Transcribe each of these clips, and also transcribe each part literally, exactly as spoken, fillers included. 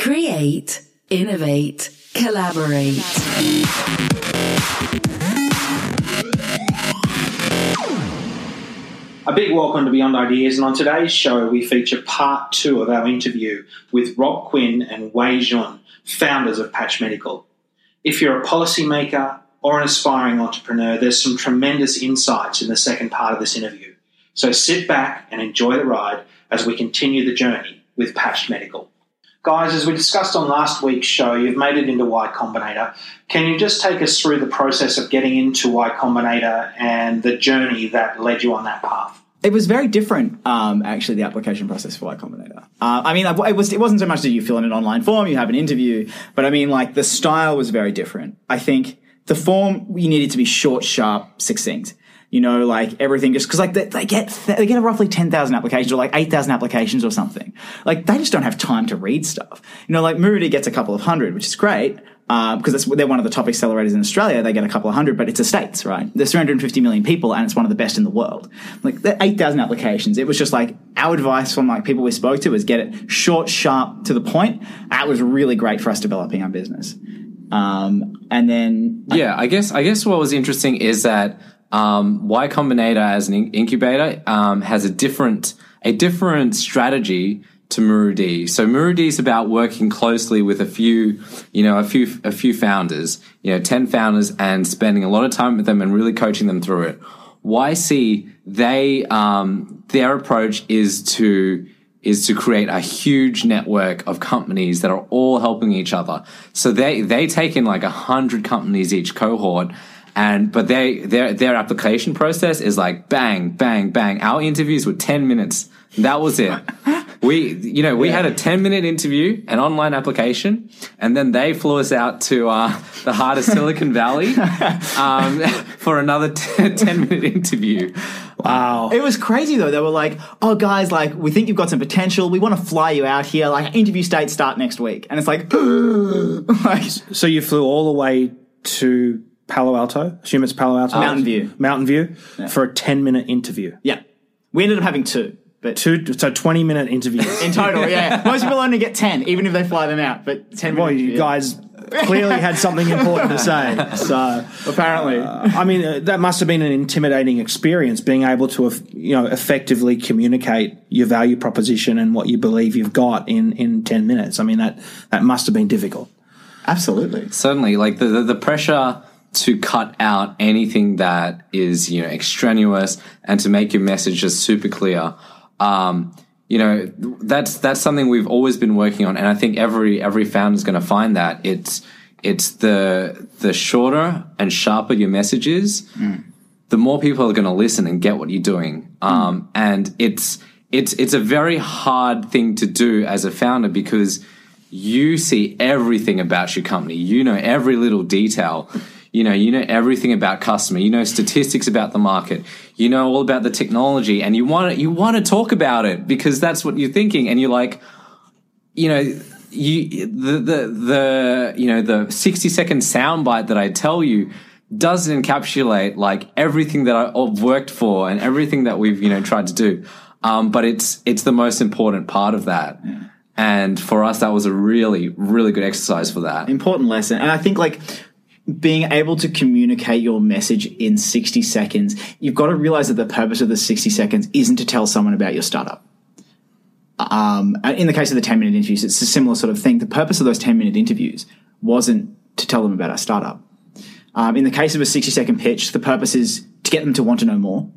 Create, innovate, collaborate. A big welcome to Beyond Ideas, and on today's show we feature part two of our interview with Rob Quinn and Wei-Jien, founders of Patchd Medical. If you're a policymaker or an aspiring entrepreneur, there's some tremendous insights in the second part of this interview. So sit back and enjoy the ride as we continue the journey with Patchd Medical. Guys, as we discussed on last week's show, you've made it into Y Combinator. Can you just take us through the process of getting into Y Combinator and the journey that led you on that path? It was very different, um, actually, the application process for Y Combinator. Uh, I mean, it, was, it wasn't so much that you fill in an online form, you have an interview, but I mean, like, the style was very different. I think the form, you needed to be short, sharp, succinct. You know, like everything just, cause like they, they get, they get roughly ten thousand applications or like eight thousand applications or something. Like they just don't have time to read stuff. You know, like Muru-D gets a couple of hundred, which is great. Um, because that's, they're one of the top accelerators in Australia. They get a couple of hundred, but it's estates, right? There's three hundred fifty million people and it's one of the best in the world. Like that eight thousand applications. It was just like our advice from like people we spoke to was get it short, sharp, to the point. That was really great for us developing our business. Um, and then. Yeah, I, I guess, I guess what was interesting is that Um, Y Combinator as an in- incubator um, has a different a different strategy to Muru-D. So Muru-D is about working closely with a few, you know, a few a few founders, you know, ten founders, and spending a lot of time with them and really coaching them through it. Y C, they um, their approach is to is to create a huge network of companies that are all helping each other. So they they take in like a hundred companies each cohort. And, but they, their, their application process is like bang, bang, bang. Our interviews were ten minutes. That was it. We, you know, we yeah. had a ten minute interview, an online application, and then they flew us out to, uh, the heart of Silicon Valley, um, for another ten minute interview. Wow. It was crazy though. They were like, oh guys, like we think you've got some potential. We want to fly you out here. Like interview dates start next week. And it's like, like so you flew all the way to Palo Alto, assume it's Palo Alto. Mountain View. Mountain View yeah. for a ten-minute interview. Yeah. We ended up having two. But two, so twenty-minute interviews. In total, yeah. Most people only get ten, even if they fly them out, but ten well, minutes. Well, you guys clearly had something important to say. So apparently. Uh, I mean, uh, that must have been an intimidating experience, being able to, you know, effectively communicate your value proposition and what you believe you've got in, in ten minutes. I mean, that, that must have been difficult. Absolutely. Certainly. Like, the the, the pressure to cut out anything that is, you know, extraneous and to make your message just super clear. Um, you know, that's, that's something we've always been working on. And I think every, every founder is going to find that it's, it's the, the shorter and sharper your message is, mm. the more people are going to listen and get what you're doing. Um, mm. and it's, it's, it's a very hard thing to do as a founder because you see everything about your company. You know, every little detail. You know, you know everything about customer. You know statistics about the market. You know all about the technology, and you want to, you want to talk about it because that's what you're thinking. And you're like, you know, you the the, the you know the sixty second soundbite that I tell you doesn't encapsulate like everything that I've worked for and everything that we've you know tried to do. Um, but it's it's the most important part of that. Yeah. And for us, that was a really really good exercise for that important lesson. And I think like. Being able to communicate your message in sixty seconds, you've got to realize that the purpose of the sixty seconds isn't to tell someone about your startup. Um, in the case of the ten-minute interviews, it's a similar sort of thing. The purpose of those ten-minute interviews wasn't to tell them about our startup. Um, in the case of a sixty-second pitch, the purpose is to get them to want to know more,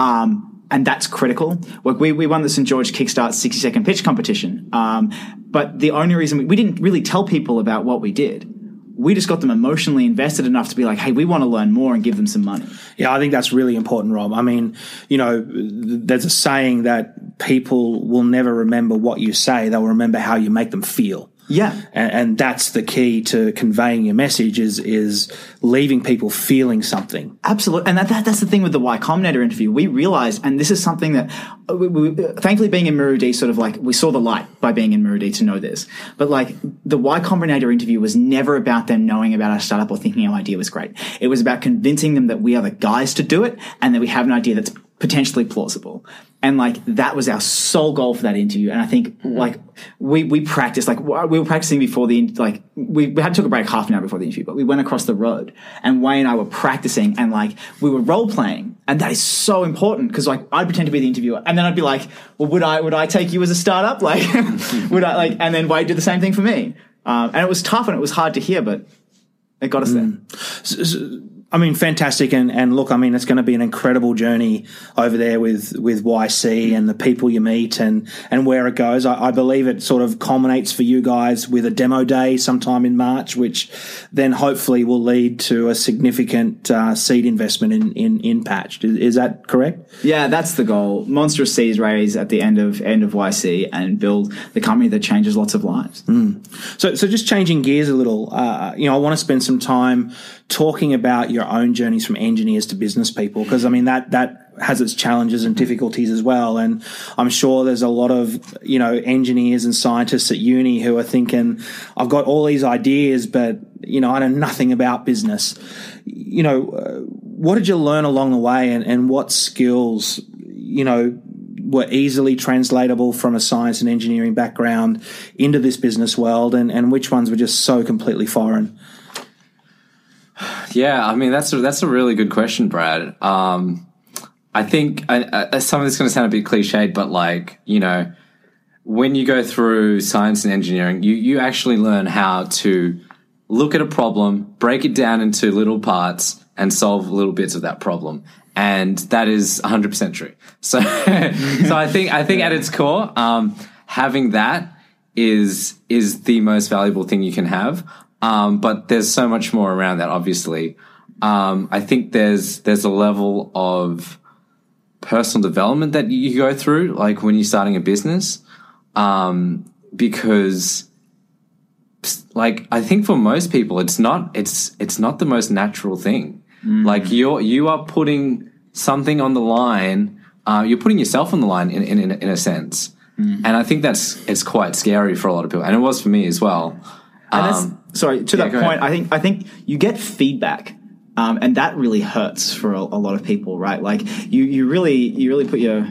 um, and that's critical. Like we, we won the Saint George Kickstart sixty-second pitch competition, um, but the only reason we, we didn't really tell people about what we did. We just got them emotionally invested enough to be like, hey, we want to learn more and give them some money. Yeah, I think that's really important, Rob. I mean, you know, there's a saying that people will never remember what you say. They'll remember how you make them feel. Yeah. And, and that's the key to conveying your message is is leaving people feeling something. Absolutely. And that, that that's the thing with the Y Combinator interview. We realized, and this is something that, we, we, thankfully being in Muru-D sort of like, we saw the light by being in Muru-D to know this. But like the Y Combinator interview was never about them knowing about our startup or thinking our idea was great. It was about convincing them that we are the guys to do it and that we have an idea that's potentially plausible. And like, that was our sole goal for that interview. And I think mm-hmm. like we, we practiced, like we were practicing before the, like we, we had to took a break half an hour before the interview, but we went across the road and Wei and I were practicing and like we were role playing. And that is so important because like I'd pretend to be the interviewer and then I'd be like, well, would I, would I take you as a startup? Like would I like, and then Wei did the same thing for me. Um, and it was tough and it was hard to hear, but it got us mm. there. So, so, I mean, fantastic. And, and look, I mean, it's going to be an incredible journey over there with, with Y C and the people you meet and, and where it goes. I, I believe it sort of culminates for you guys with a demo day sometime in March, which then hopefully will lead to a significant uh, seed investment in, in, in Patchd. Is, is that correct? Yeah, that's the goal. Monstrous seeds raise at the end of end of Y C and build the company that changes lots of lives. Mm. So, so just changing gears a little, uh, you know, I want to spend some time talking about your own journeys from engineers to business people, because I mean that that has its challenges and difficulties as well. And I'm sure there's a lot of, you know, engineers and scientists at uni who are thinking, I've got all these ideas, but, you know, I know nothing about business. You know, uh, what did you learn along the way, and, and what skills, you know, were easily translatable from a science and engineering background into this business world, and, and which ones were just so completely foreign? Yeah, I mean, that's a, that's a really good question, Brad. Um, I think I, I, some of this is going to sound a bit cliched, but like, you know, when you go through science and engineering, you, you actually learn how to look at a problem, break it down into little parts and solve little bits of that problem. And that is one hundred percent true. So, so I think, I think at its core, um, having that is, is the most valuable thing you can have. Um, but there's so much more around that, obviously. Um, I think there's, there's a level of personal development that you go through, like when you're starting a business. Um, because like, I think for most people, it's not, it's, it's not the most natural thing. Mm. Like you're, you are putting something on the line. Uh, you're putting yourself on the line in, in, in, in a sense. Mm. And I think that's, it's quite scary for a lot of people. And it was for me as well. And that's, um, sorry, to yeah, that point, ahead. I think I think you get feedback, um, and that really hurts for a, a lot of people, right? Like you, you really you really put your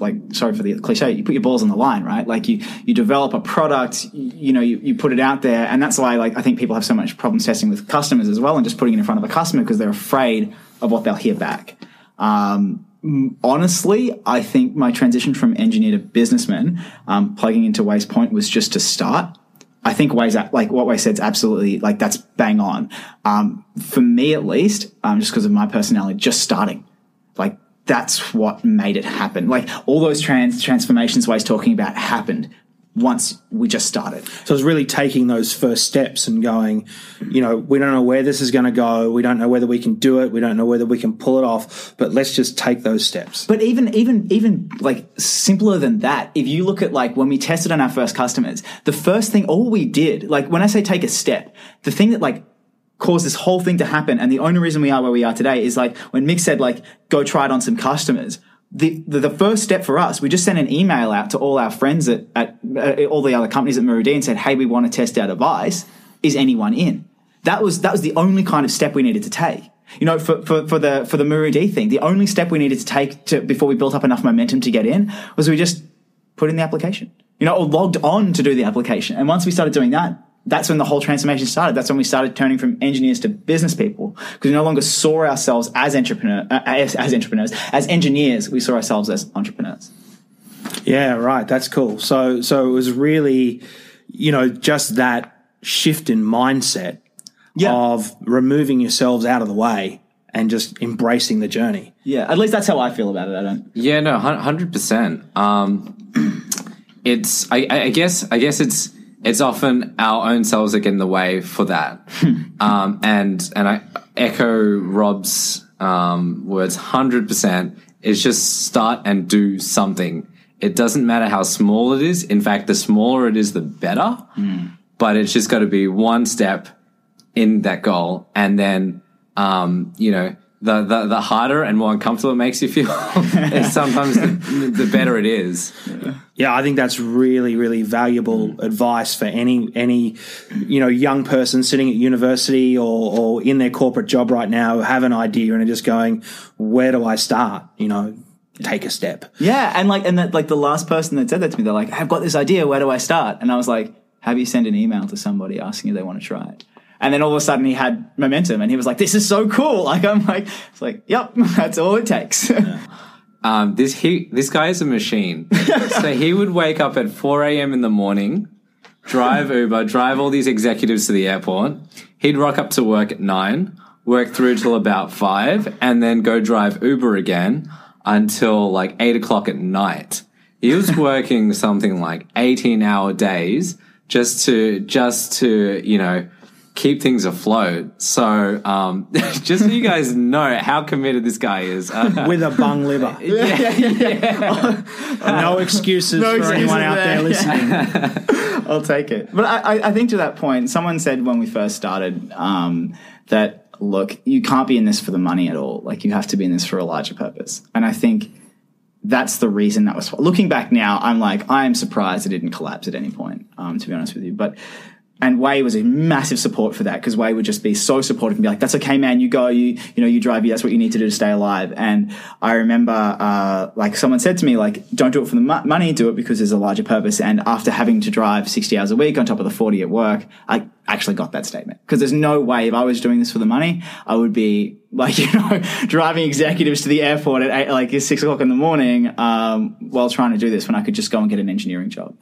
like sorry for the cliche, you put your balls on the line, right? Like you, you develop a product, you, you know, you, you put it out there, and that's why like I think people have so much problems testing with customers as well, and just putting it in front of a customer because they're afraid of what they'll hear back. Um, honestly, I think my transition from engineer to businessman, um, plugging into Wei's point, was just to start. I think Wei's, like what Wei said's absolutely like that's bang on. Um, for me at least, um, just because of my personality, just starting, like that's what made it happen. Like all those trans transformations Wei's talking about happened once we just started. So it's really taking those first steps and going, you know, we don't know where this is going to go. We don't know whether we can do it. We don't know whether we can pull it off, but let's just take those steps. But even, even, even like simpler than that, if you look at like when we tested on our first customers, the first thing, all we did, like when I say take a step, the thing that like caused this whole thing to happen. And the only reason we are where we are today is like when Mick said, like, go try it on some customers. The, the the first step for us, we just sent an email out to all our friends at, at, at all the other companies at Muru-D and said, hey, we want to test our device. Is anyone in? That was that was the only kind of step we needed to take. You know, for, for, for the for the Muru-D thing, the only step we needed to take to, before we built up enough momentum to get in was we just put in the application, you know, or logged on to do the application. And once we started doing that, that's when the whole transformation started. That's when we started turning from engineers to business people, because we no longer saw ourselves as entrepreneur, uh, as, as entrepreneurs, as engineers. We saw ourselves as entrepreneurs. Yeah, right. That's cool. So, so it was really, you know, just that shift in mindset yeah. of removing yourselves out of the way and just embracing the journey. Yeah, at least that's how I feel about it. I don't. Yeah, no, one hundred percent. Um, it's. I, I guess. I guess it's. It's often our own selves that get in the way for that. um, and, and I echo Rob's, um, words one hundred percent. It's just start and do something. It doesn't matter how small it is. In fact, the smaller it is, the better, mm. but it's just got to be one step in that goal. And then, um, you know, The, the the harder and more uncomfortable it makes you feel, sometimes the, the better it is. Yeah. yeah, I think that's really, really valuable mm. advice for any any you know young person sitting at university or, or in their corporate job right now who have an idea and are just going, where do I start? You know, take a step. Yeah, and like and that like the last person that said that to me, they're like, I've got this idea, where do I start? And I was like, have you sent an email to somebody asking if they want to try it? And then all of a sudden he had momentum and he was like, this is so cool. Like, I'm like, it's like, yep, that's all it takes. Yeah. Um, this he, this guy is a machine. So he would wake up at four a.m. in the morning, drive Uber, drive all these executives to the airport. He'd rock up to work at nine, work through till about five, and then go drive Uber again until like eight o'clock at night. He was working something like eighteen hour days just to, just to, you know, keep things afloat. So, um, just so you guys know how committed this guy is. Uh, With a bung liver. Yeah, yeah. No excuses no for excuses anyone out there, there listening. Yeah. I'll take it. But I, I think to that point, someone said when we first started um, that, look, you can't be in this for the money at all. Like, you have to be in this for a larger purpose. And I think that's the reason that was – looking back now, I'm like, I am surprised it didn't collapse at any point, um, to be honest with you. But – and Wei was a massive support for that, because Wei would just be so supportive and be like, that's okay, man, you go, you you know, you drive, you, that's what you need to do to stay alive. And I remember, uh, like, someone said to me, like, don't do it for the mo- money, do it because there's a larger purpose. And after having to drive sixty hours a week on top of the forty at work, I actually got that statement, because there's no way if I was doing this for the money, I would be, like, you know, driving executives to the airport at eight, like six o'clock in the morning um, while trying to do this when I could just go and get an engineering job.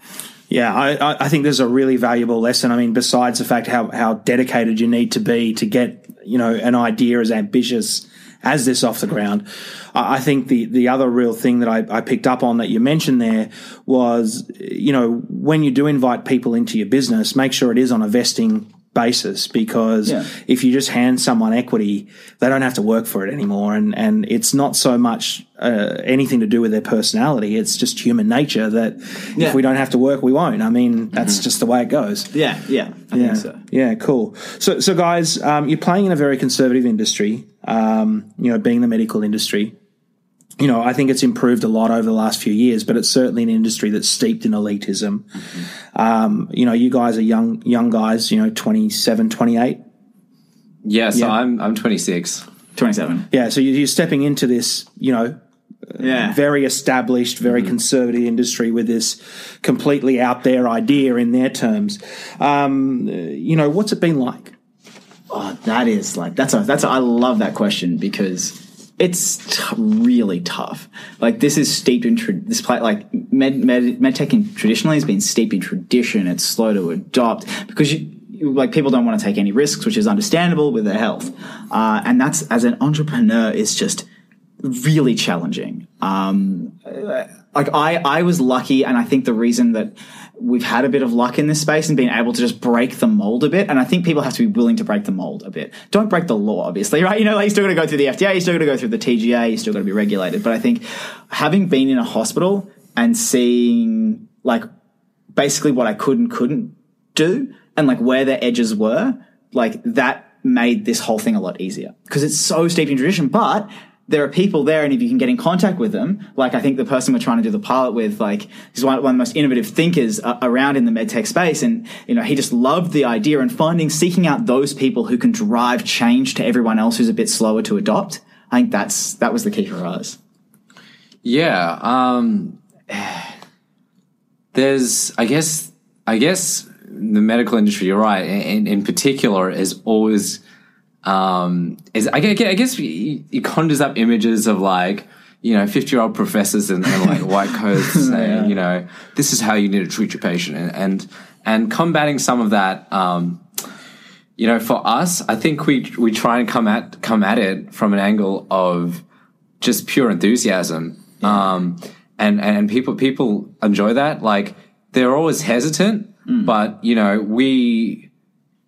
Yeah, I, I think there's a really valuable lesson. I mean, besides the fact how, how dedicated you need to be to get, you know, an idea as ambitious as this off the ground, I think the, the other real thing that I, I picked up on that you mentioned there was, you know, when you do invite people into your business, make sure it is on a vesting basis, because yeah. if you just hand someone equity, they don't have to work for it anymore. And, and it's not so much uh, anything to do with their personality. It's just human nature that yeah. if we don't have to work, we won't. I mean, that's mm-hmm. just the way it goes. Yeah, yeah, I yeah. think so. Yeah, cool. So, so guys, um, you're playing in a very conservative industry, um, you know, being the medical industry. You know, I think it's improved a lot over the last few years, but it's certainly an industry that's steeped in elitism. Mm-hmm. Um, you know, you guys are young, young guys, you know, twenty-seven, twenty-eight. Yeah, so yeah. I'm I'm twenty-six. twenty-seven. Yeah, so you're stepping into this, you know, yeah. very established, very mm-hmm. conservative industry with this completely out there idea in their terms. Um, you know, what's it been like? Oh, that is like, that's a, that's a, I love that question, because it's t- really tough. Like, this is steeped in tra- this pla- like med med medtech in, traditionally has been steeped in tradition. It's slow to adopt because you, you like people don't want to take any risks, which is understandable with their health. Uh, and that's, as an entrepreneur, is just really challenging. Um, like I I was lucky, and I think the reason that we've had a bit of luck in this space and been able to just break the mold a bit. And I think people have to be willing to break the mold a bit. Don't break the law, obviously, right? You know, like, you're still going to go through the F D A, you're still going to go through the T G A, you're still going to be regulated. But I think having been in a hospital and seeing, like, basically what I could and couldn't do and, like, where the edges were, like, that made this whole thing a lot easier, because it's so steeped in tradition. But there are people there, and if you can get in contact with them, like, I think the person we're trying to do the pilot with, like, is one, one of the most innovative thinkers uh, around in the medtech space. And, you know, he just loved the idea, and finding, seeking out those people who can drive change to everyone else who's a bit slower to adopt. I think that's, that was the key for us. Yeah. Um, there's, I guess, I guess the medical industry, you're right, in, in particular is always, Um, is I guess it conjures up images of, like, you know, fifty year old professors in, in like white coats saying, yeah. you know, this is how you need to treat your patient, and and, and combating some of that. Um, you know, for us, I think we we try and come at come at it from an angle of just pure enthusiasm, yeah. um, and and people people enjoy that. Like, they're always hesitant, mm. but you know we.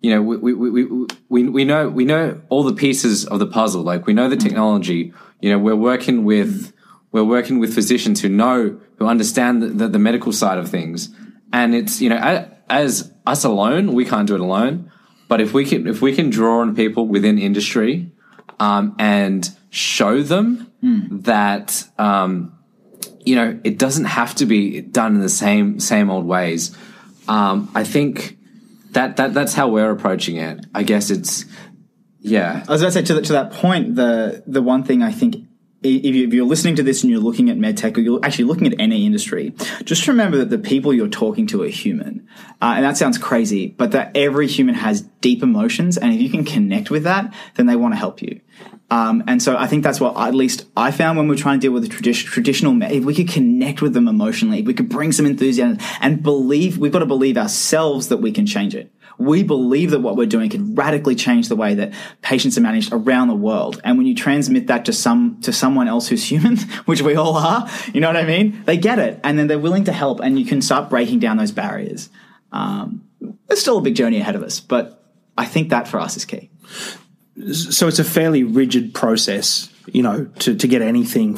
You know, we, we we we we know we know all the pieces of the puzzle. Like, we know the technology. You know, we're working with we're working with physicians who know who understand the, the, the medical side of things. And it's, you know, as, as us alone, we can't do it alone. But if we can if we can draw on people within industry um, and show them mm. that um, you know, it doesn't have to be done in the same same old ways. Um, I think. That that that's how we're approaching it. I guess it's, yeah. I was going to say to, the, to that point, the the one thing I think if you're listening to this and you're looking at medtech, or you're actually looking at any industry, just remember that the people you're talking to are human. Uh, and that sounds crazy, but that every human has deep emotions. And if you can connect with that, then they want to help you. Um, and so I think that's what at least I found when we were trying to deal with the tradi- traditional, med- if we could connect with them emotionally, if we could bring some enthusiasm and believe, we've got to believe ourselves that we can change it. We believe that what we're doing can radically change the way that patients are managed around the world. And when you transmit that to some, to someone else who's human, which we all are, you know what I mean? They get it. And then they're willing to help, and you can start breaking down those barriers. Um, there's still a big journey ahead of us, but I think that for us is key. So it's a fairly rigid process, you know, to, to get anything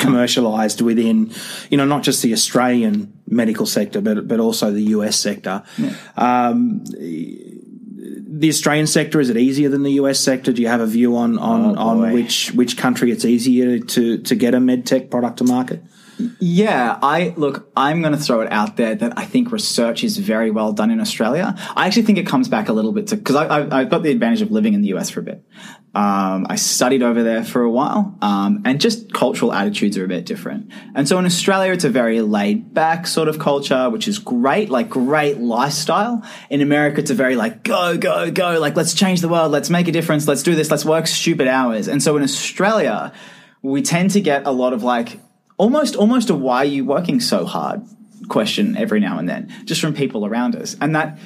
commercialized within, you know, not just the Australian medical sector, but but also the U S sector. Yeah. Um, the Australian sector, is it easier than the U S sector? Do you have a view on on, oh on which which country it's easier to to get a medtech product to market? Yeah, I look, I'm going to throw it out there that I think research is very well done in Australia. I actually think it comes back a little bit to, because I've, I've got the advantage of living in the U S for a bit. Um, I studied over there for a while, um, and just cultural attitudes are a bit different. And so in Australia, it's a very laid back sort of culture, which is great, like great lifestyle. In America, it's a very like, go, go, go, like, let's change the world. Let's make a difference. Let's do this. Let's work stupid hours. And so in Australia, we tend to get a lot of like, Almost, almost a why are you working so hard question every now and then, just from people around us. And that,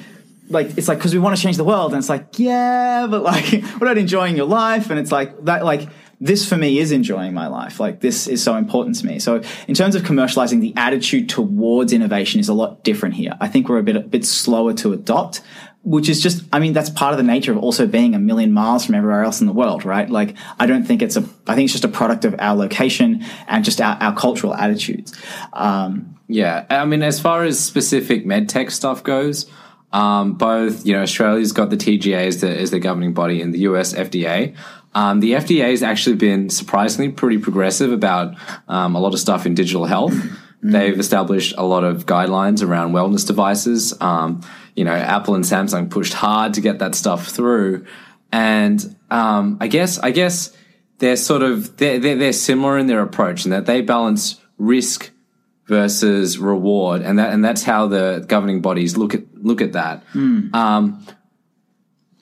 like, it's like, because we want to change the world. And it's like, yeah, but like, we're not enjoying your life. And it's like that, like, this for me is enjoying my life. Like, this is so important to me. So in terms of commercializing, the attitude towards innovation is a lot different here. I think we're a bit, a bit slower to adopt, which is just, I mean, that's part of the nature of also being a million miles from everywhere else in the world, right? Like, I don't think it's a, I think it's just a product of our location and just our, our cultural attitudes. Um, yeah. I mean, as far as specific med tech stuff goes, um, both, you know, Australia's got the T G A as the, as the governing body, and the U S F D A. Um, the F D A has actually been surprisingly pretty progressive about um, a lot of stuff in digital health. Mm. They've established a lot of guidelines around wellness devices. Um, you know, Apple and Samsung pushed hard to get that stuff through. And, um, I guess, I guess they're sort of, they're, they're, they're similar in their approach, in that they balance risk versus reward. And that, and that's how the governing bodies look at, look at that. Mm. Um,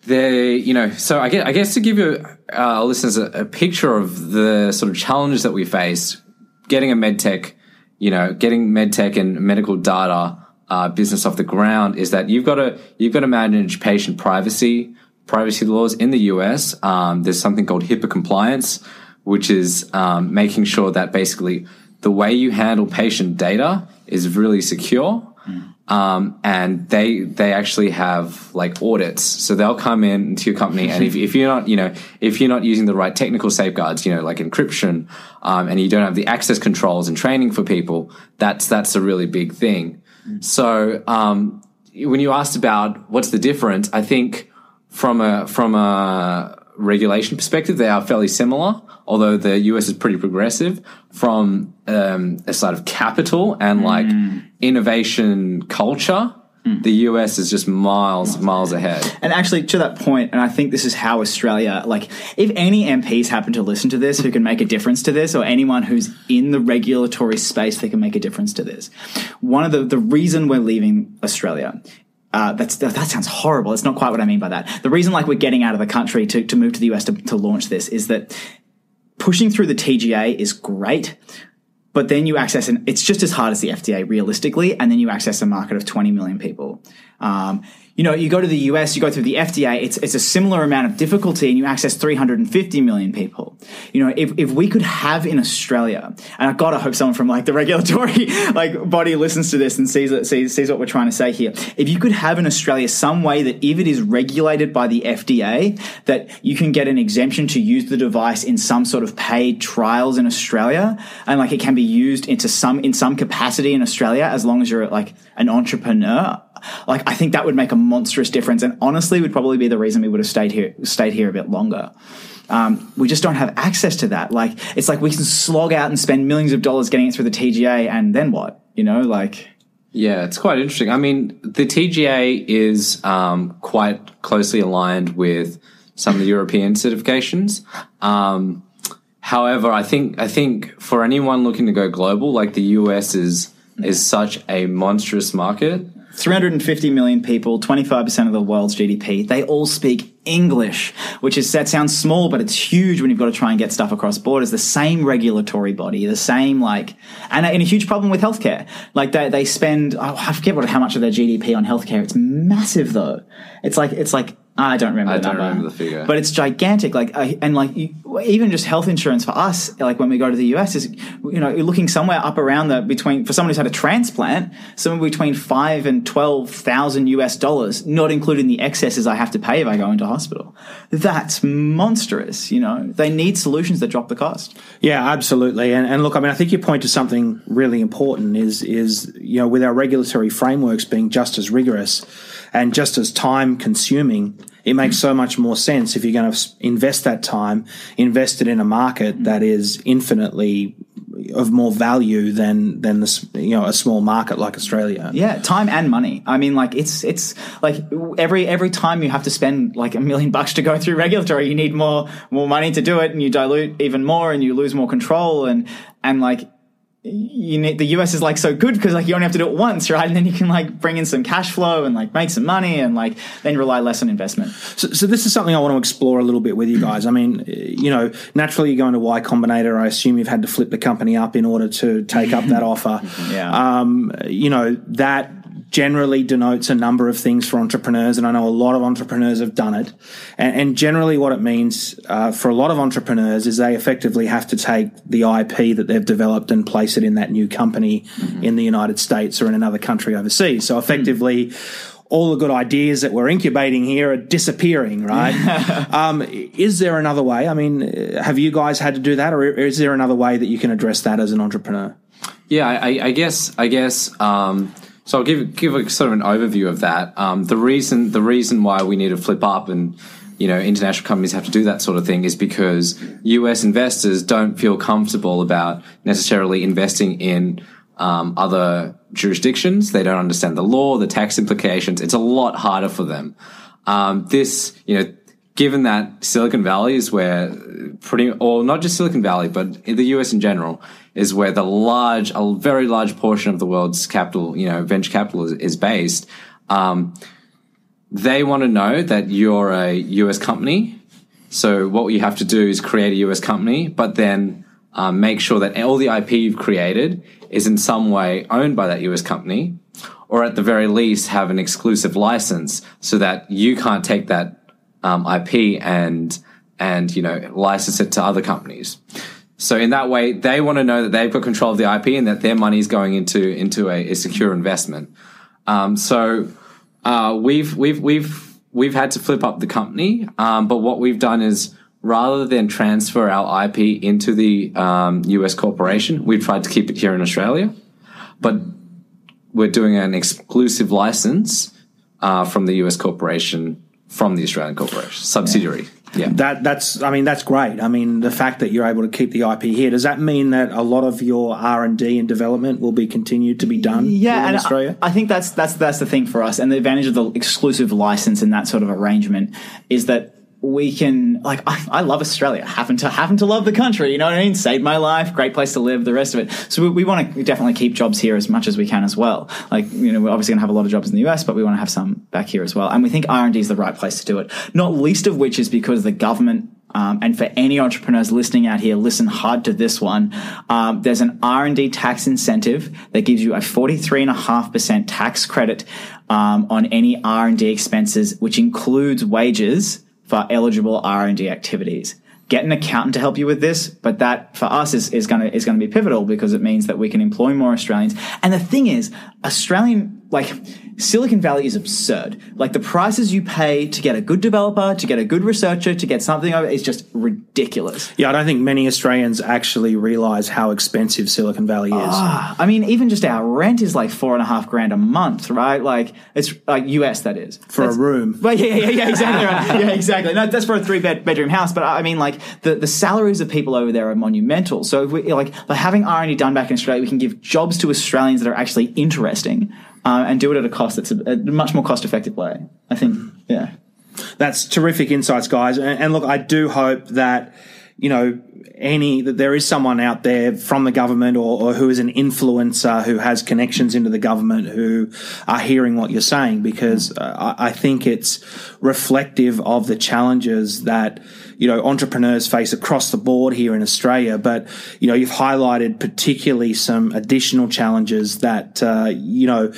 they, you know, so I guess, I guess to give your uh, listeners a, a picture of the sort of challenges that we face getting a med tech, you know, getting med tech and medical data uh, business off the ground, is that you've got to you've got to manage patient privacy privacy laws in the U S. Um, there's something called HIPAA compliance, which is um, making sure that basically the way you handle patient data is really secure. Mm. Um, and they, they actually have like audits. So they'll come in to your company. And if, if you're not, you know, if you're not using the right technical safeguards, you know, like encryption, um, and you don't have the access controls and training for people, that's, that's a really big thing. Mm. So, um, when you asked about what's the difference, I think from a, from a regulation perspective, they are fairly similar, although the U S is pretty progressive from, um, a side of capital and like mm. innovation culture. Mm. The U S is just miles, miles ahead. And actually, to that point, and I think this is how Australia, like, if any M Ps happen to listen to this who can make a difference to this, or anyone who's in the regulatory space, they can make a difference to this. One of the, the reason we're leaving Australia, Uh, that's, that, that sounds horrible. It's not quite what I mean by that. The reason, like, we're getting out of the country to, to move to the U S to, to launch this is that pushing through the T G A is great, but then you access an, it's just as hard as the F D A realistically, and then you access a market of twenty million people. Um, you know, you go to the U S, you go through the F D A, it's, it's a similar amount of difficulty, and you access three hundred fifty million people. You know, if, if we could have in Australia, and I gotta hope someone from like the regulatory like body listens to this and sees it, sees, sees what we're trying to say here. If you could have in Australia some way that if it is regulated by the F D A, that you can get an exemption to use the device in some sort of paid trials in Australia, and like it can be used into some, in some capacity in Australia, as long as you're like an entrepreneur. Like, I think that would make a monstrous difference, and honestly would probably be the reason we would have stayed here, stayed here a bit longer. Um, we just don't have access to that. Like, it's like we can slog out and spend millions of dollars getting it through the T G A, and then what? You know, like... Yeah, it's quite interesting. I mean, the T G A is um, quite closely aligned with some of the European certifications. Um, However, I think I think for anyone looking to go global, like the U S is is such a monstrous market. three hundred fifty million people, twenty-five percent of the world's G D P. They all speak English, which is, that sounds small, but it's huge when you've got to try and get stuff across borders. The same regulatory body, the same, like, and, and a huge problem with healthcare. Like they, they spend, oh, I forget what, how much of their G D P on healthcare. It's massive though. It's like, it's like, I don't remember I the don't number, remember the figure. But it's gigantic. Like, uh, and like you, even just health insurance for us, like when we go to the U S, is, you know, you're looking somewhere up around the between, for someone who's had a transplant, somewhere between five and twelve thousand U S dollars, not including the excesses I have to pay if I go into hospital. That's monstrous. You know, they need solutions that drop the cost. Yeah, absolutely. And, and look, I mean, I think you point to something really important. Is is you know, with our regulatory frameworks being just as rigorous and just as time consuming, it makes so much more sense if you're going to invest that time, invest it in a market that is infinitely of more value than than this, you know, a small market like Australia. Yeah, time and money. I mean, like it's it's like every every time you have to spend like a million bucks to go through regulatory, you need more more money to do it, and you dilute even more, and you lose more control, and and like. You need, the U S is like so good because like you only have to do it once, right? And then you can like bring in some cash flow and like make some money and like then rely less on investment. So, so this is something I want to explore a little bit with you guys. I mean, you know, naturally you're going to Y Combinator. I assume you've had to flip the company up in order to take up that offer. Yeah. Um, you know, that generally denotes a number of things for entrepreneurs, and I know a lot of entrepreneurs have done it. And, and generally what it means uh, for a lot of entrepreneurs is they effectively have to take the I P that they've developed and place it in that new company mm-hmm. in the United States or in another country overseas. So effectively mm-hmm. all the good ideas that we're incubating here are disappearing, right? um, is there another way? I mean, have you guys had to do that, or is there another way that you can address that as an entrepreneur? Yeah, I, I guess, I guess, um, So I'll give give a sort of an overview of that. Um, the reason the reason why we need to flip up and, you know, international companies have to do that sort of thing is because U S investors don't feel comfortable about necessarily investing in um, other jurisdictions. They don't understand the law, the tax implications. It's a lot harder for them. Um, this, you know, given that Silicon Valley is where pretty, or not just Silicon Valley, but in the U S in general, is where the large, a very large portion of the world's capital, you know, venture capital is, is based. Um, they want to know that you're a U S company. So what you have to do is create a U S company, but then um, make sure that all the I P you've created is in some way owned by that U S company, or at the very least have an exclusive license so that you can't take that um, I P and, and, you know, license it to other companies. So in that way, they want to know that they've got control of the I P and that their money is going into into a, a secure investment. Um, so uh, we've we've we've we've had to flip up the company, um, but what we've done is rather than transfer our I P into the um, U S corporation, we've tried to keep it here in Australia, but we're doing an exclusive license uh, from the U S corporation from the Australian corporation subsidiary. Yeah. Yeah, that that's. I mean, that's great. I mean, the fact that you're able to keep the I P here, does that mean that a lot of your R and D and development will be continued to be done yeah, in Australia? I, I think that's that's that's the thing for us. And the advantage of the exclusive license and that sort of arrangement is that we can, like, I, I love Australia. Happen to happen to love the country. You know what I mean? Saved my life. Great place to live. The rest of it. So we, we want to definitely keep jobs here as much as we can as well. Like, you know, we're obviously going to have a lot of jobs in the U S, but we want to have some back here as well. And we think R and D is the right place to do it. Not least of which is because the government. Um, and for any entrepreneurs listening out here, listen hard to this one. Um, there's an R and D tax incentive that gives you a forty-three point five percent tax credit um, on any R and D expenses, which includes wages for eligible R and D activities. Get an accountant to help you with this, but that for us is, is gonna, is gonna be pivotal because it means that we can employ more Australians. And the thing is, Australian, like, Silicon Valley is absurd. Like, the prices you pay to get a good developer, to get a good researcher, to get something over is just ridiculous. Yeah, I don't think many Australians actually realize how expensive Silicon Valley is. Oh, I mean, even just our rent is like four and a half grand a month, right? Like, it's like U S, that is. For that's, a room. Well, yeah, yeah, yeah, exactly. Right. Yeah, exactly. No, that's for a three bed, bedroom house, but I mean, like, The, the salaries of people over there are monumental. So if we, like, by having R and D done back in Australia, we can give jobs to Australians that are actually interesting uh, and do it at a cost that's a, a much more cost-effective way, I think. Yeah. That's terrific insights, guys. And, and look, I do hope that you know, any that there is someone out there from the government or, or who is an influencer who has connections into the government who are hearing what you're saying, because uh, I think it's reflective of the challenges that, you know, entrepreneurs face across the board here in Australia. But, you know, you've highlighted particularly some additional challenges that, uh, you know,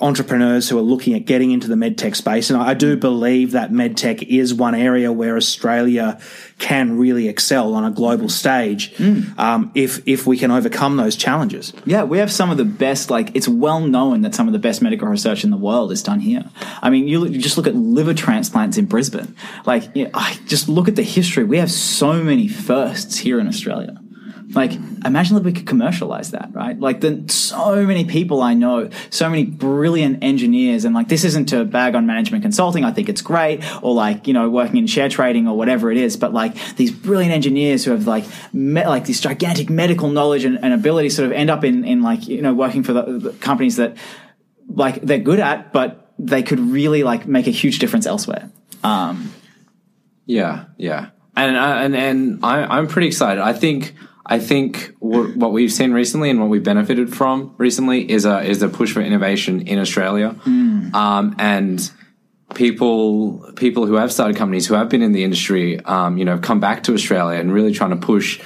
entrepreneurs who are looking at getting into the medtech space. And I do believe that medtech is one area where Australia can really excel on a global stage mm. um, if if we can overcome those challenges. Yeah, we have some of the best, like, it's well known that some of the best medical research in the world is done here. I mean, you, look, you just look at liver transplants in Brisbane. Like, you know, I just look at the history. We have so many firsts here in Australia. Like, imagine that we could commercialize that, right? Like, the, so many people I know, so many brilliant engineers, and, like, this isn't to bag on management consulting. I think it's great, or, like, you know, working in share trading or whatever it is. But, like, these brilliant engineers who have, like, met, like, this gigantic medical knowledge and, and ability sort of end up in, in like, you know, working for the, the companies that, like, they're good at, but they could really, like, make a huge difference elsewhere. Um, yeah, yeah. And, and, and I, I'm pretty excited. I think... I think what, what we've seen recently and what we've benefited from recently is a is a push for innovation in Australia, mm. um, and people people who have started companies who have been in the industry, um, you know, come back to Australia and really trying to push,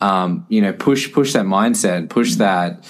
um, you know, push push that mindset, push mm. that.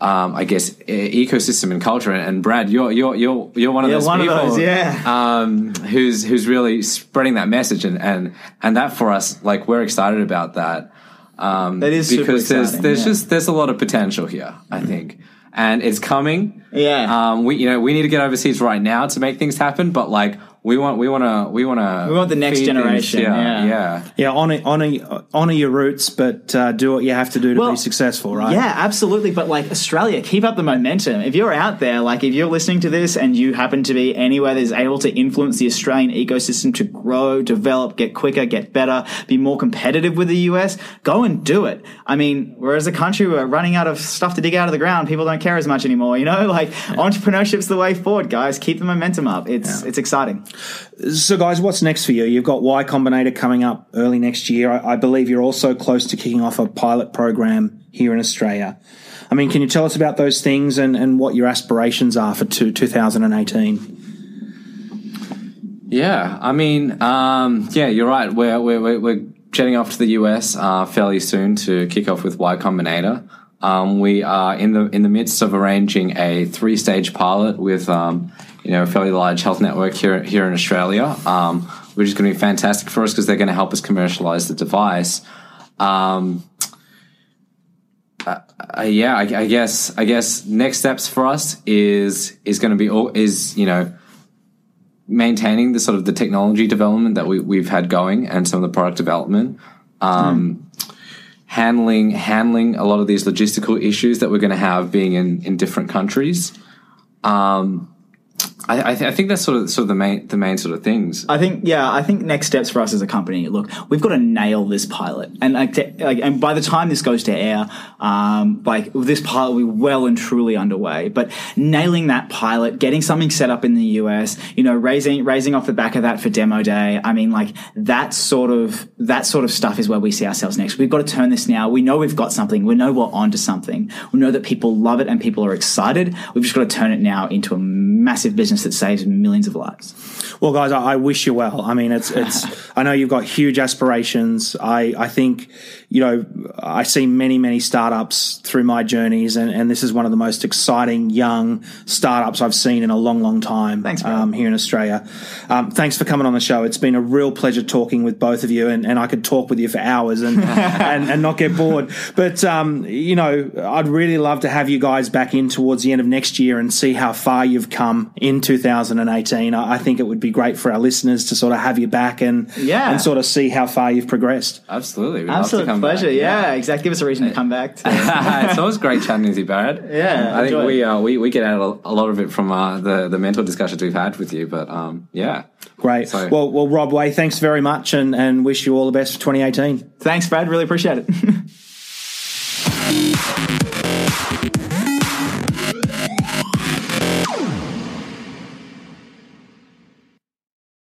Um, I guess e- ecosystem and culture, and, and Brad, you're you're you're you're one of yeah, those one people, of those, yeah. Um, who's who's really spreading that message, and and and that for us, like, we're excited about that. Um, that is because super exciting, there's there's yeah. just there's a lot of potential here, I think, and it's coming. Yeah, um, we you know we need to get overseas right now to make things happen, but like we want we want to we want to we want the next generation. Yeah, yeah, yeah. Honor honor honor your roots, but uh, do what you have to do to well, be successful, right? Yeah, absolutely. But like Australia, keep up the momentum. If you're out there, like if you're listening to this and you happen to be anywhere that is able to influence the Australian ecosystem to grow, develop, get quicker, get better, be more competitive with the U S, go and do it. I mean, we're as a country, we're running out of stuff to dig out of the ground. People don't care as much anymore, you know. Like, Like, entrepreneurship's the way forward, guys. Keep the momentum up. It's yeah. it's exciting. So, guys, what's next for you? You've got Y Combinator coming up early next year. I, I believe you're also close to kicking off a pilot program here in Australia. I mean, can you tell us about those things and, and what your aspirations are for two, two thousand eighteen? Yeah, I mean, um, yeah, you're right. We're, we're, we're jetting off to the U S uh, fairly soon to kick off with Y Combinator. Um, we are in the in the midst of arranging a three-stage pilot with, um, you know, a fairly large health network here here in Australia, um, which is going to be fantastic for us because they're going to help us commercialize the device. Um, uh, uh, yeah, I, I guess I guess next steps for us is is going to be all, is you know maintaining the sort of the technology development that we we've had going and some of the product development. Um, mm. Handling handling a lot of these logistical issues that we're going to have being in, in different countries, um, I, I, th- I think that's sort of sort of the main the main sort of things. I think yeah, I think next steps for us as a company. Look, we've got to nail this pilot, and like, to, like and by the time this goes to air, um, like this pilot will be well and truly underway. But nailing that pilot, getting something set up in the U S, you know, raising raising off the back of that for demo day. I mean, like that sort of. That sort of stuff is where we see ourselves next. We've got to turn this now. We know we've got something. We know we're onto something. We know that people love it and people are excited. We've just got to turn it now into a massive business that saves millions of lives. Well, guys, I, I wish you well. I mean, it's it's. I know you've got huge aspirations. I I think, you know, I see many many startups through my journeys, and, and this is one of the most exciting young startups I've seen in a long long time. Thanks, um, here in Australia. Um, thanks for coming on the show. It's been a real pleasure talking with both of you, and. and And I could talk with you for hours and and, and not get bored. But, um, you know, I'd really love to have you guys back in towards the end of next year and see how far you've come in two thousand eighteen. I, I think it would be great for our listeners to sort of have you back and yeah. and sort of see how far you've progressed. Absolutely. We'd Absolute love to come pleasure. Back. Yeah, yeah, exactly. Give us a reason to come back. To it's always great chatting with you, Barrett. Yeah. I think we, uh, we we get out a lot of it from uh, the, the mentor discussions we've had with you. But, um, yeah. Great. So. Well, well, Rob Way, thanks very much and, and wish you all the best for twenty eighteen. Thanks, Brad. Really appreciate it.